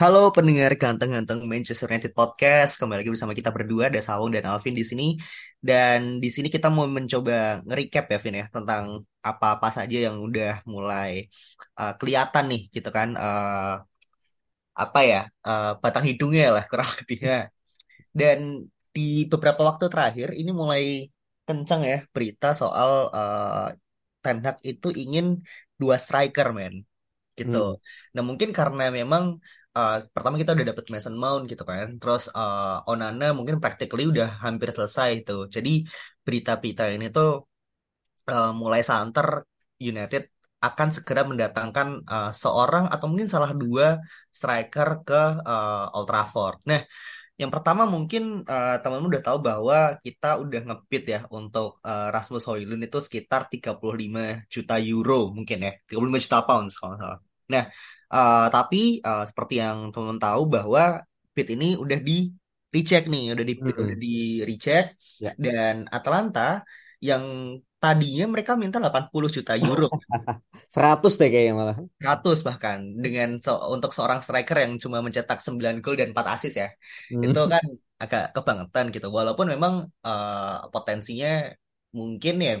Halo pendengar ganteng-ganteng Manchester United Podcast, kembali lagi bersama kita berdua, ada Sawung dan Alvin di sini. Dan di sini kita mau mencoba nge-recap ya, Vin ya, tentang apa-apa saja yang udah mulai kelihatan nih, gitu kan. Batang hidungnya lah kurang lebihnya. Dan di beberapa waktu terakhir ini mulai kencang ya berita soal Ten Hag itu ingin 2 striker men gitu. Nah mungkin karena memang pertama kita udah dapet Mason Mount gitu kan, terus Onana mungkin practically udah hampir selesai itu. Jadi berita-berita ini tuh mulai santer United akan segera mendatangkan seorang atau mungkin salah 2 striker ke Old Trafford. Nah yang pertama mungkin teman-teman udah tahu bahwa kita udah ngebid ya untuk Rasmus Højlund itu sekitar 35 juta euro mungkin ya, 35 juta pounds kalau nggak salah. Nah, tapi seperti yang teman-teman tahu bahwa bid ini udah di recheck nih, udah di recheck ya. Dan Atalanta yang tadinya mereka minta 80 juta euro. 100 deh kayaknya malah. 100 bahkan. Dengan untuk seorang striker yang cuma mencetak 9 gol dan 4 assist ya. Itu kan agak kebangetan gitu. Walaupun memang potensinya mungkin ya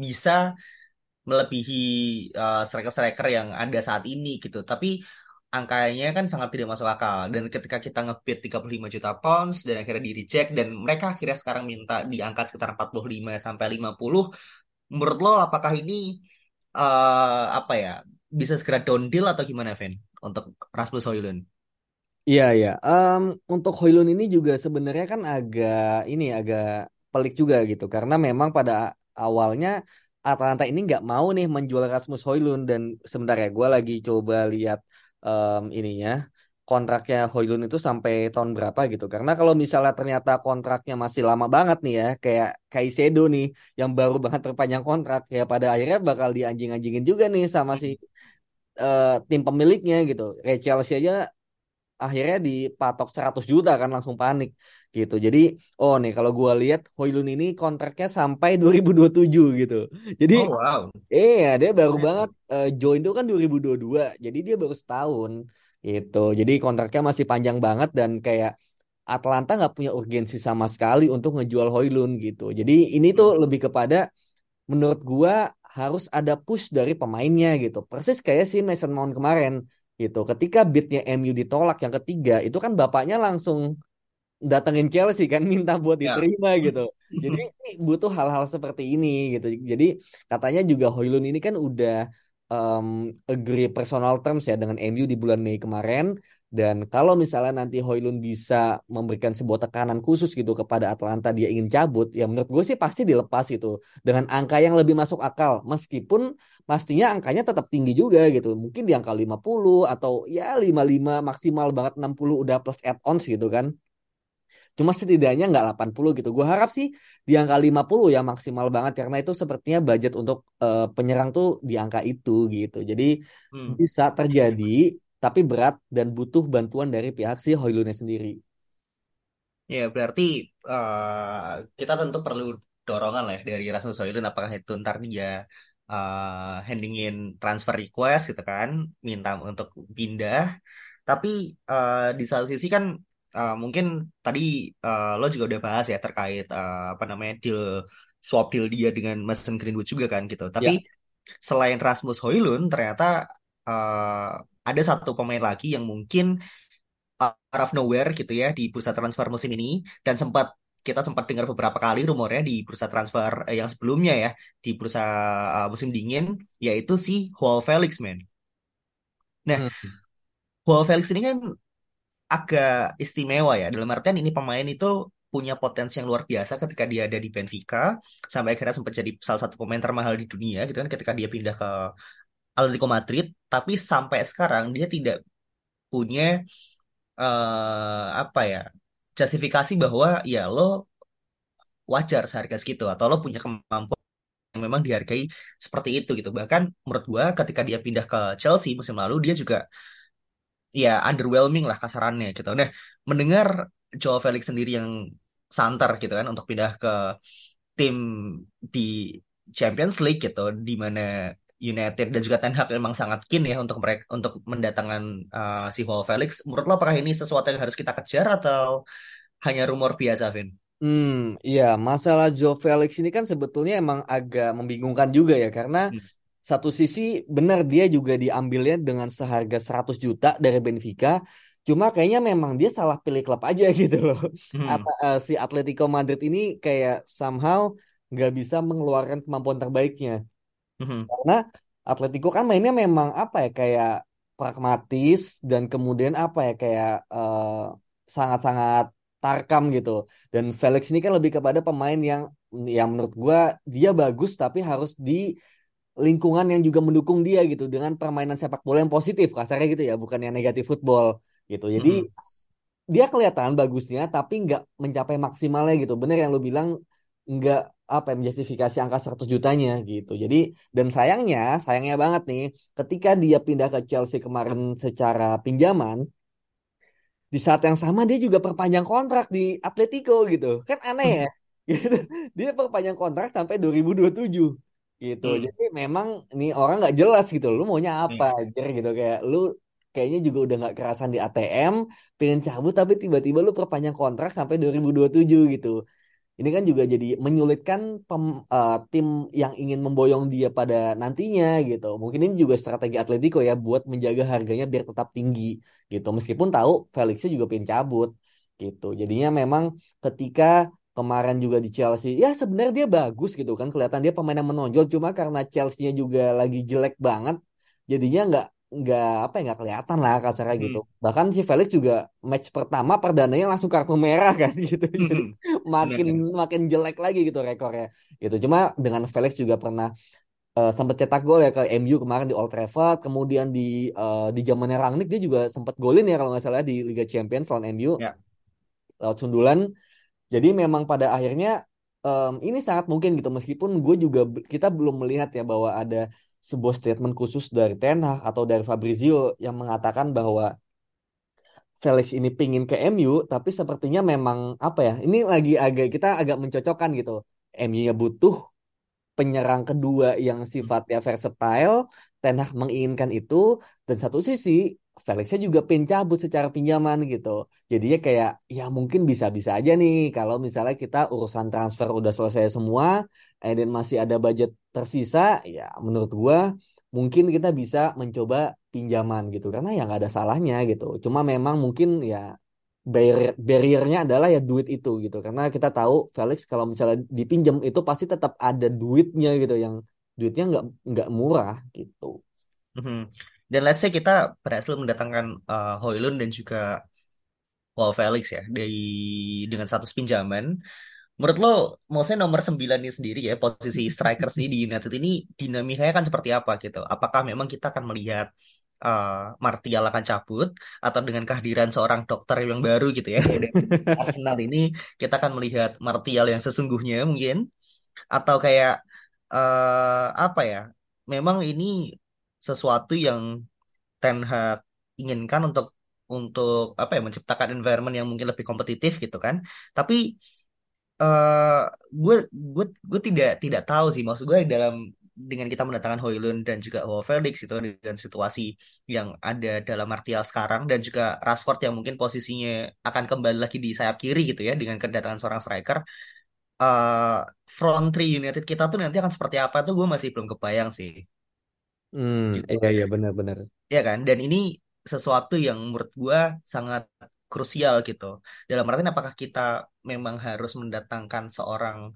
bisa melebihi striker-striker yang ada saat ini gitu. Tapi angkanya kan sangat tidak masuk akal. Dan ketika kita ngebid 35 juta pounds dan akhirnya di reject, dan mereka akhirnya sekarang minta di angka sekitar 45-50, menurut lo apakah ini bisa segera down deal atau gimana, Fen, untuk Rasmus Højlund? Iya. Untuk Højlund ini juga sebenarnya kan agak pelik juga gitu, karena memang pada awalnya Atalanta ini nggak mau nih menjual Rasmus Højlund. Dan sebentar ya, gue lagi coba lihat kontraknya Højlund itu sampai tahun berapa gitu. Karena kalau misalnya ternyata kontraknya masih lama banget nih ya, kayak Caicedo nih yang baru banget perpanjang kontrak, ya pada akhirnya bakal dianjing-anjingin juga nih sama si tim pemiliknya gitu. Chelsea aja akhirnya dipatok 100 juta kan, langsung panik gitu. Jadi oh nih kalau gue lihat Højlund ini kontraknya sampai 2027 gitu. Jadi oh, wow. Dia baru banget join itu kan 2022. Jadi dia baru setahun gitu. Jadi kontraknya masih panjang banget, dan kayak Atalanta nggak punya urgensi sama sekali untuk ngejual Højlund gitu. Jadi ini tuh lebih kepada menurut gue harus ada push dari pemainnya gitu. Persis kayak si Mason Mount kemarin gitu. Ketika bidnya MU ditolak yang ketiga, itu kan bapaknya langsung datengin Chelsea kan, minta buat diterima gitu. Jadi butuh hal-hal seperti ini gitu. Jadi katanya juga Højlund ini kan udah agree personal terms ya dengan MU di bulan Mei kemarin. Dan kalau misalnya nanti Højlund bisa memberikan sebuah tekanan khusus gitu kepada Atalanta, dia ingin cabut, ya menurut gue sih pasti dilepas gitu dengan angka yang lebih masuk akal. Meskipun pastinya angkanya tetap tinggi juga gitu. Mungkin di angka 50 atau ya 55, maksimal banget 60 udah plus add-ons gitu kan. Cuma setidaknya nggak 80 gitu. Gue harap sih di angka 50 ya maksimal banget, karena itu sepertinya budget untuk penyerang tuh di angka itu gitu. Jadi bisa terjadi tapi berat dan butuh bantuan dari pihak si Højlundnya sendiri. Ya berarti kita tentu perlu dorongan lah dari Rasmus Højlund. Apakah itu ntar dia handingin transfer request gitu kan, minta untuk pindah. Tapi di satu sisi kan mungkin tadi lo juga udah bahas ya terkait deal swap deal dia dengan Mason Greenwood juga kan gitu. Tapi selain Rasmus Højlund ternyata ada satu pemain lagi yang mungkin out of nowhere gitu ya di bursa transfer musim ini, dan kita sempat dengar beberapa kali rumornya di bursa transfer yang sebelumnya ya, di bursa musim dingin, yaitu si Joao Felix man. Nah, Joao Felix ini kan agak istimewa ya, dalam artian ini pemain itu punya potensi yang luar biasa ketika dia ada di Benfica, sampai akhirnya sempat jadi salah satu pemain termahal di dunia gitu kan ketika dia pindah ke Atlético Madrid, tapi sampai sekarang dia tidak punya apa ya, justifikasi bahwa ya lo wajar seharga segitu atau lo punya kemampuan yang memang dihargai seperti itu gitu. Bahkan menurut gua ketika dia pindah ke Chelsea musim lalu dia juga ya underwhelming lah kasarannya gitu. Nah, mendengar Joao Felix sendiri yang santer gitu kan untuk pindah ke tim di Champions League gitu, di mana United dan juga Ten Hag memang sangat keen ya untuk mereka untuk mendatangkan si Joao Felix. Menurut lo apakah ini sesuatu yang harus kita kejar atau hanya rumor biasa, Vin? Iya, masalah Joao Felix ini kan sebetulnya emang agak membingungkan juga ya, karena satu sisi benar dia juga diambilnya dengan seharga 100 juta dari Benfica, cuma kayaknya memang dia salah pilih klub aja gitu loh. Si Atletico Madrid ini kayak somehow nggak bisa mengeluarkan kemampuan terbaiknya. Karena Atletico kan mainnya memang apa ya, kayak pragmatis dan kemudian apa ya, kayak sangat-sangat tarkam gitu. Dan Felix ini kan lebih kepada pemain yang menurut gue dia bagus tapi harus di lingkungan yang juga mendukung dia gitu, dengan permainan sepak bola yang positif kasarnya gitu ya, bukan yang negatif football gitu. Jadi dia kelihatan bagusnya tapi nggak mencapai maksimalnya gitu. Bener yang lu bilang, nggak apa yang menjustifikasi angka 100 jutanya gitu. Jadi dan sayangnya banget nih, ketika dia pindah ke Chelsea kemarin secara pinjaman, di saat yang sama dia juga perpanjang kontrak di Atletico gitu. Kan aneh ya. Gitu. Dia perpanjang kontrak sampai 2027 gitu. Jadi memang nih orang nggak jelas gitu. Lu maunya apa aja gitu, kayak lu kayaknya juga udah nggak kerasan di ATM, pengen cabut tapi tiba-tiba lu perpanjang kontrak sampai 2027 gitu. Ini kan juga jadi menyulitkan tim yang ingin memboyong dia pada nantinya gitu. Mungkin ini juga strategi Atletico ya buat menjaga harganya biar tetap tinggi gitu. Meskipun tahu Felixnya juga pengen cabut gitu. Jadinya memang ketika kemarin juga di Chelsea, ya sebenarnya dia bagus gitu kan. Kelihatan dia pemain yang menonjol, cuma karena Chelsea-nya juga lagi jelek banget, jadinya nggak apa ya, nggak kelihatan lah kasarnya gitu. Bahkan si Felix juga match pertama perdananya langsung kartu merah kan gitu. Jadi makin jelek lagi gitu rekornya gitu. Cuma dengan Felix juga pernah sempat cetak gol ya ke MU kemarin di Old Trafford, kemudian di zamannya Rangnick dia juga sempat golin ya kalau nggak salah di Liga Champions lawan MU lawan sundulan. Jadi memang pada akhirnya ini sangat mungkin gitu, meskipun kita belum melihat ya bahwa ada sebuah statement khusus dari Ten Hag atau dari Fabrizio yang mengatakan bahwa Felix ini pingin ke MU, tapi sepertinya memang apa ya, ini lagi kita agak mencocokkan gitu. MU-nya butuh penyerang kedua yang sifatnya versatile, Ten Hag menginginkan itu, dan satu sisi Felixnya juga pencabut secara pinjaman gitu. Jadinya kayak ya mungkin bisa-bisa aja nih kalau misalnya kita urusan transfer udah selesai semua dan masih ada budget tersisa, ya menurut gua mungkin kita bisa mencoba pinjaman gitu, karena ya nggak ada salahnya gitu. Cuma memang mungkin ya barriernya adalah ya duit itu gitu, karena kita tahu Felix kalau misalnya dipinjam itu pasti tetap ada duitnya gitu, yang duitnya nggak murah gitu. Dan let's say kita berhasil mendatangkan Højlund dan juga Joao Felix ya dengan status pinjaman. Menurut lo, maksudnya nomor 9 ini sendiri ya, posisi strikers ini di United ini dinamikanya kan seperti apa gitu? Apakah memang kita akan melihat Martial akan cabut, atau dengan kehadiran seorang dokter yang baru gitu ya Arsenal ini kita akan melihat Martial yang sesungguhnya mungkin, atau kayak apa ya, memang ini sesuatu yang Ten Hag inginkan untuk apa ya, menciptakan environment yang mungkin lebih kompetitif gitu kan. Tapi gue tidak tahu sih, maksud gue dengan kita mendatangkan Højlund dan juga Joao Felix itu, dengan situasi yang ada dalam Martial sekarang dan juga Rashford yang mungkin posisinya akan kembali lagi di sayap kiri gitu ya, dengan kedatangan seorang striker, front three United kita tuh nanti akan seperti apa tuh gue masih belum kebayang sih. Gitu. Iya benar-benar. Iya kan? Dan ini sesuatu yang menurut gue sangat krusial gitu. Dalam artian apakah kita memang harus mendatangkan seorang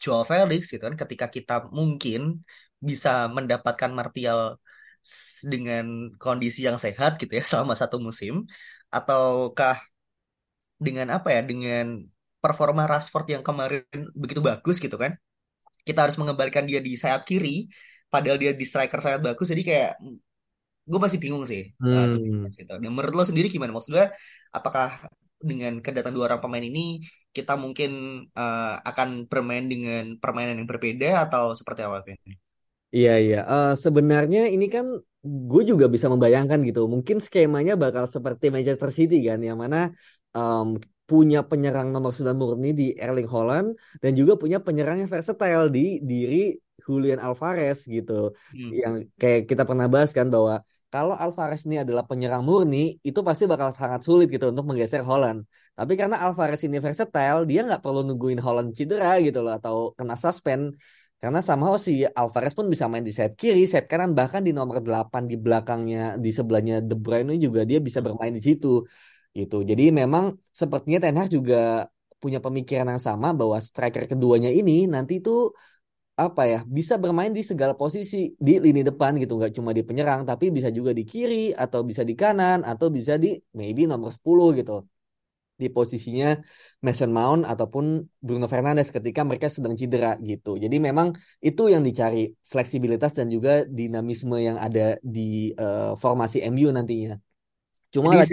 Joao Felix gitu kan, ketika kita mungkin bisa mendapatkan Martial dengan kondisi yang sehat gitu ya selama satu musim, ataukah dengan apa ya, dengan performa Rashford yang kemarin begitu bagus gitu kan, kita harus mengembalikan dia di sayap kiri padahal dia di striker sangat bagus. Jadi kayak gue masih bingung sih. Gitu. Nah, menurut lo sendiri gimana? Maksud gue, apakah dengan kedatangan dua orang pemain ini kita mungkin akan bermain dengan permainan yang berbeda atau seperti apa? Iya. Sebenarnya ini kan gue juga bisa membayangkan gitu. Mungkin skemanya bakal seperti Manchester City kan, yang mana punya penyerang nomor 9 murni di Erling Haaland dan juga punya penyerang yang versatile di diri Julian Alvarez gitu. Yang kayak kita pernah bahas kan bahwa kalau Alvarez ini adalah penyerang murni, itu pasti bakal sangat sulit gitu untuk menggeser Haaland. Tapi karena Alvarez ini versatile, dia nggak perlu nungguin Haaland cedera gitu loh atau kena suspend. Karena somehow si Alvarez pun bisa main di sayap kiri, sayap kanan, bahkan di nomor 8 di belakangnya, di sebelahnya De Bruyne juga dia bisa bermain di situ gitu. Jadi memang sepertinya Ten Hag juga punya pemikiran yang sama bahwa striker keduanya ini nanti itu apa ya bisa bermain di segala posisi di lini depan gitu, nggak cuma di penyerang tapi bisa juga di kiri atau bisa di kanan atau bisa di maybe nomor 10 gitu di posisinya Mason Mount ataupun Bruno Fernandes ketika mereka sedang cedera gitu. Jadi memang itu yang dicari, fleksibilitas dan juga dinamisme yang ada di formasi MU nantinya. Cuma lagi,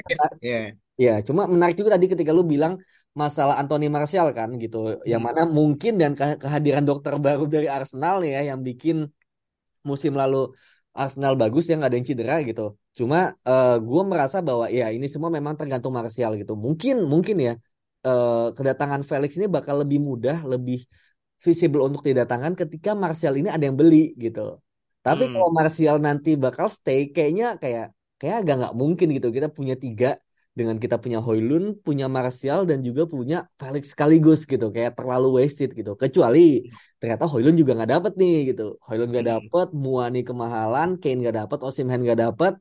ya, cuma menarik juga tadi ketika lu bilang masalah Anthony Martial kan gitu, yang mana mungkin dan kehadiran dokter baru dari Arsenal nih ya yang bikin musim lalu Arsenal bagus yang nggak ada yang cedera gitu. Cuma gue merasa bahwa ya ini semua memang tergantung Martial gitu. Mungkin ya kedatangan Felix ini bakal lebih mudah, lebih visible untuk didatangkan ketika Martial ini ada yang beli gitu. Tapi kalau Martial nanti bakal stay, kayaknya agak nggak mungkin gitu. Kita punya tiga dengan kita punya Højlund, punya Martial dan juga punya Felix sekaligus gitu, kayak terlalu wasted gitu. Kecuali ternyata Højlund juga nggak dapet nih gitu. Højlund nggak dapet, Muani kemahalan, Kane nggak dapet, Osimhen nggak dapet.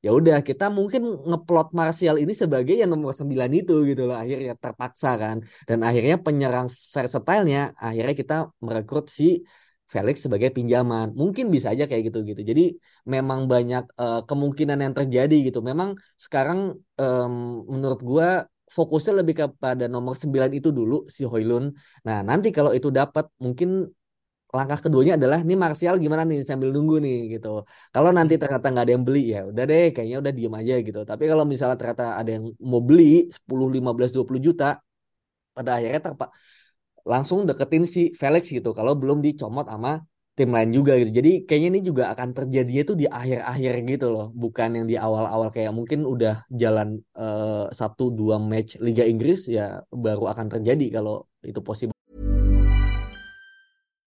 Ya udah kita mungkin ngeplot Martial ini sebagai yang nomor 9 itu gitu loh, akhirnya terpaksa kan. Dan akhirnya penyerang versatile-nya akhirnya kita merekrut si Felix sebagai pinjaman. Mungkin bisa aja kayak gitu-gitu. Jadi memang banyak kemungkinan yang terjadi gitu. Memang sekarang menurut gua fokusnya lebih kepada nomor 9 itu dulu si Højlund. Nah, nanti kalau itu dapat mungkin langkah keduanya adalah nih Martial gimana nih sambil nunggu nih gitu. Kalau nanti ternyata nggak ada yang beli ya udah deh kayaknya udah diem aja gitu. Tapi kalau misalnya ternyata ada yang mau beli 10, 15, 20 juta pada akhirnya langsung deketin si Felix gitu kalau belum dicomot sama tim lain juga gitu. Jadi kayaknya ini juga akan terjadinya tuh di akhir-akhir gitu loh, bukan yang di awal-awal kayak mungkin udah jalan 1-2 match Liga Inggris ya baru akan terjadi kalau itu possible.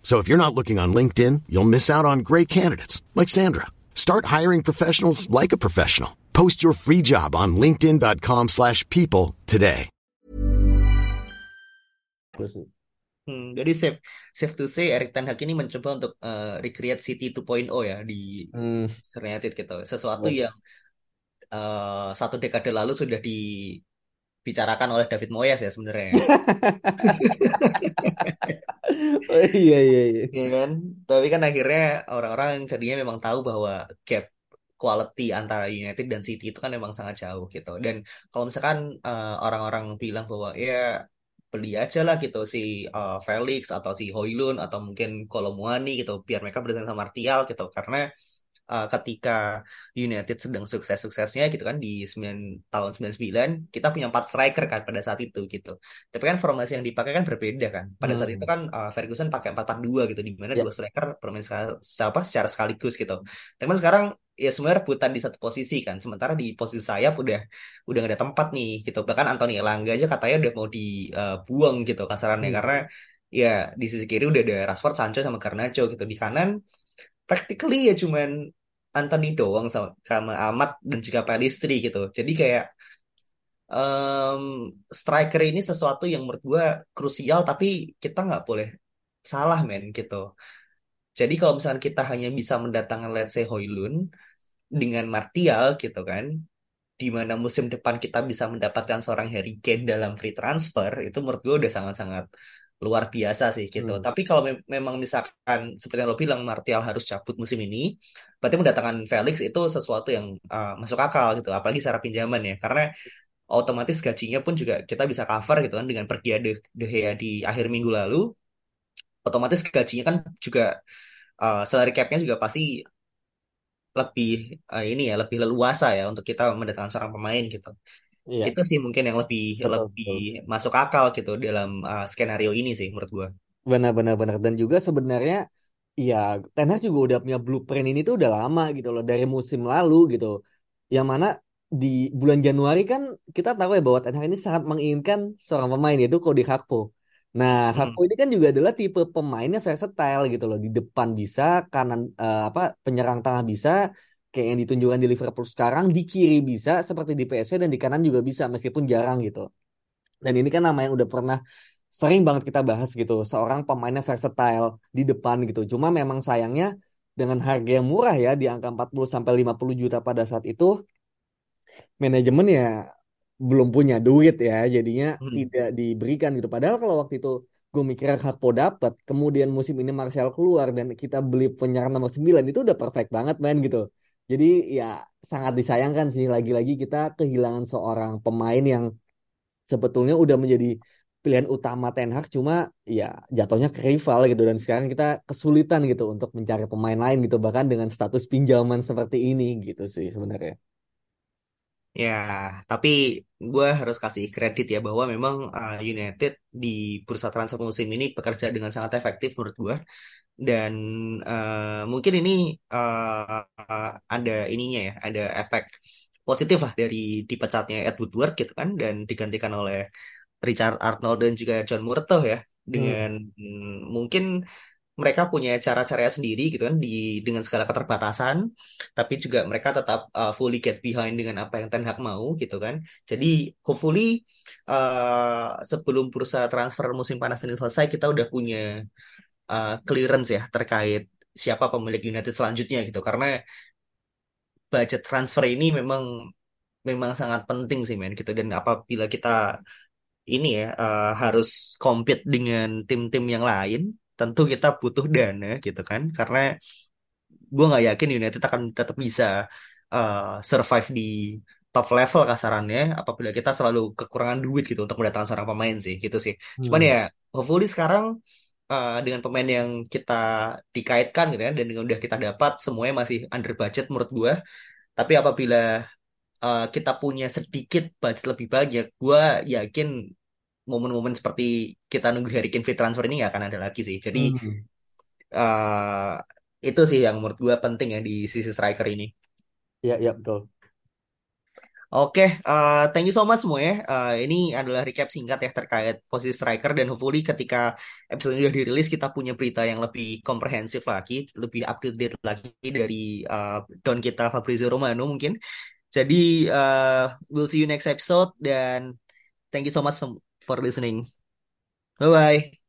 So if you're not looking on LinkedIn, you'll miss out on great candidates, like Sandra. Start hiring professionals like a professional. Post your free job on linkedin.com/people today. Jadi safe to say Erik Ten Hag ini mencoba untuk recreate City 2.0 ya di United gitu. Sesuatu yang satu dekade lalu sudah dibicarakan oleh David Moyes ya sebenarnya. Oh iya. Ya kan? Tapi kan akhirnya orang-orang jadinya memang tahu bahwa gap quality antara United dan City itu kan memang sangat jauh gitu. Dan kalau misalkan orang-orang bilang bahwa ya beli aja lah gitu si Felix atau si Højlund atau mungkin Muani gitu biar mereka bersaing sama Martial gitu, karena ketika United sedang sukses-suksesnya gitu kan, di 9 tahun 99 kita punya 4 striker kan pada saat itu gitu. Tapi kan formasi yang dipakai kan berbeda kan. Pada saat itu kan Ferguson pakai 4-4-2 gitu, di mana dua striker bermain secara sekaligus gitu. Tapi kan sekarang ya semuanya rebutan di satu posisi kan. Sementara di posisi sayap udah gak ada tempat nih gitu. Bahkan Anthony Elanga aja katanya udah mau dibuang gitu kasarannya, karena ya di sisi kiri udah ada Rashford, Sancho sama Garnacho gitu. Di kanan practically ya cuman Anthony doang sama Amat dan juga Palistri gitu. Jadi kayak striker ini sesuatu yang menurut gue krusial, tapi kita nggak boleh salah men gitu. Jadi kalau misalkan kita hanya bisa mendatangkan let's say Højlund dengan Martial gitu kan, di mana musim depan kita bisa mendapatkan seorang Harry Kane dalam free transfer, itu menurut gue udah sangat-sangat luar biasa sih gitu. Tapi kalau memang misalkan seperti yang lo bilang Martial harus cabut musim ini, berarti mendatangkan Felix itu sesuatu yang masuk akal gitu, apalagi secara pinjaman ya, karena otomatis gajinya pun juga kita bisa cover gitu kan. Dengan pergi De Gea di akhir minggu lalu, otomatis gajinya kan juga salary cap-nya juga pasti lebih lebih leluasa ya untuk kita mendatangkan seorang pemain gitu. Iya. Itu sih mungkin yang lebih masuk akal gitu dalam skenario ini sih menurut gua. Benar. Dan juga sebenarnya ya Ten Hag juga udah punya blueprint ini tuh udah lama gitu loh, dari musim lalu gitu. Yang mana di bulan Januari kan kita tahu ya bahwa Ten Hag ini sangat menginginkan seorang pemain yaitu Cody Gakpo. Nah, Gakpo ini kan juga adalah tipe pemainnya versatile gitu loh. Di depan bisa, kanan penyerang tengah bisa, kayak yang ditunjukkan di Liverpool sekarang, di kiri bisa seperti di PSV, dan di kanan juga bisa meskipun jarang gitu. Dan ini kan nama yang udah pernah sering banget kita bahas gitu, seorang pemainnya versatile di depan gitu. Cuma memang sayangnya dengan harga yang murah ya, di angka 40 sampai 50 juta pada saat itu, manajemen ya belum punya duit ya, jadinya tidak diberikan gitu. Padahal kalau waktu itu gue mikirnya Gakpo dapat, kemudian musim ini Martial keluar dan kita beli penyerang nomor 9, itu udah perfect banget man gitu. Jadi ya sangat disayangkan sih, lagi-lagi kita kehilangan seorang pemain yang sebetulnya udah menjadi pilihan utama Ten Hag, cuma ya jatuhnya ke rival gitu, dan sekarang kita kesulitan gitu untuk mencari pemain lain gitu, bahkan dengan status pinjaman seperti ini gitu sih sebenarnya. Ya, tapi gue harus kasih kredit ya bahwa memang United di bursa transfer musim ini bekerja dengan sangat efektif menurut gue. Dan mungkin ini ada ininya ya, ada efek positif lah dari dipecatnya Ed Woodward gitu kan, dan digantikan oleh Richard Arnold dan juga John Murtough ya, dengan mungkin mereka punya cara-cara sendiri gitu kan, dengan segala keterbatasan, tapi juga mereka tetap fully get behind dengan apa yang Ten Hag mau gitu kan. Jadi hopefully sebelum bursa transfer musim panas ini selesai, kita udah punya clearance ya terkait siapa pemilik United selanjutnya gitu, karena budget transfer ini memang sangat penting sih men gitu. Dan apabila kita ini ya harus compete dengan tim-tim yang lain, tentu kita butuh dana gitu kan, karena gue nggak yakin United akan tetap bisa survive di top level kasarannya apabila kita selalu kekurangan duit gitu untuk mendatangkan seorang pemain sih gitu sih. Cuman ya hopefully sekarang dengan pemain yang kita dikaitkan gitu kan, dan yang udah kita dapat semuanya masih under budget menurut gue. Tapi apabila kita punya sedikit budget lebih banyak, gue yakin momen-momen seperti kita nunggu Harry Kane free transfer ini nggak akan ada lagi sih. Jadi itu sih yang menurut gue penting ya di sisi striker ini. Iya, betul. Oke, thank you so much semua ya. Ini adalah recap singkat ya terkait posisi striker, dan hopefully ketika episode ini udah dirilis kita punya berita yang lebih komprehensif lagi, lebih update lagi dari don kita Fabrizio Romano mungkin. Jadi we'll see you next episode, dan thank you so much for listening. Bye-bye.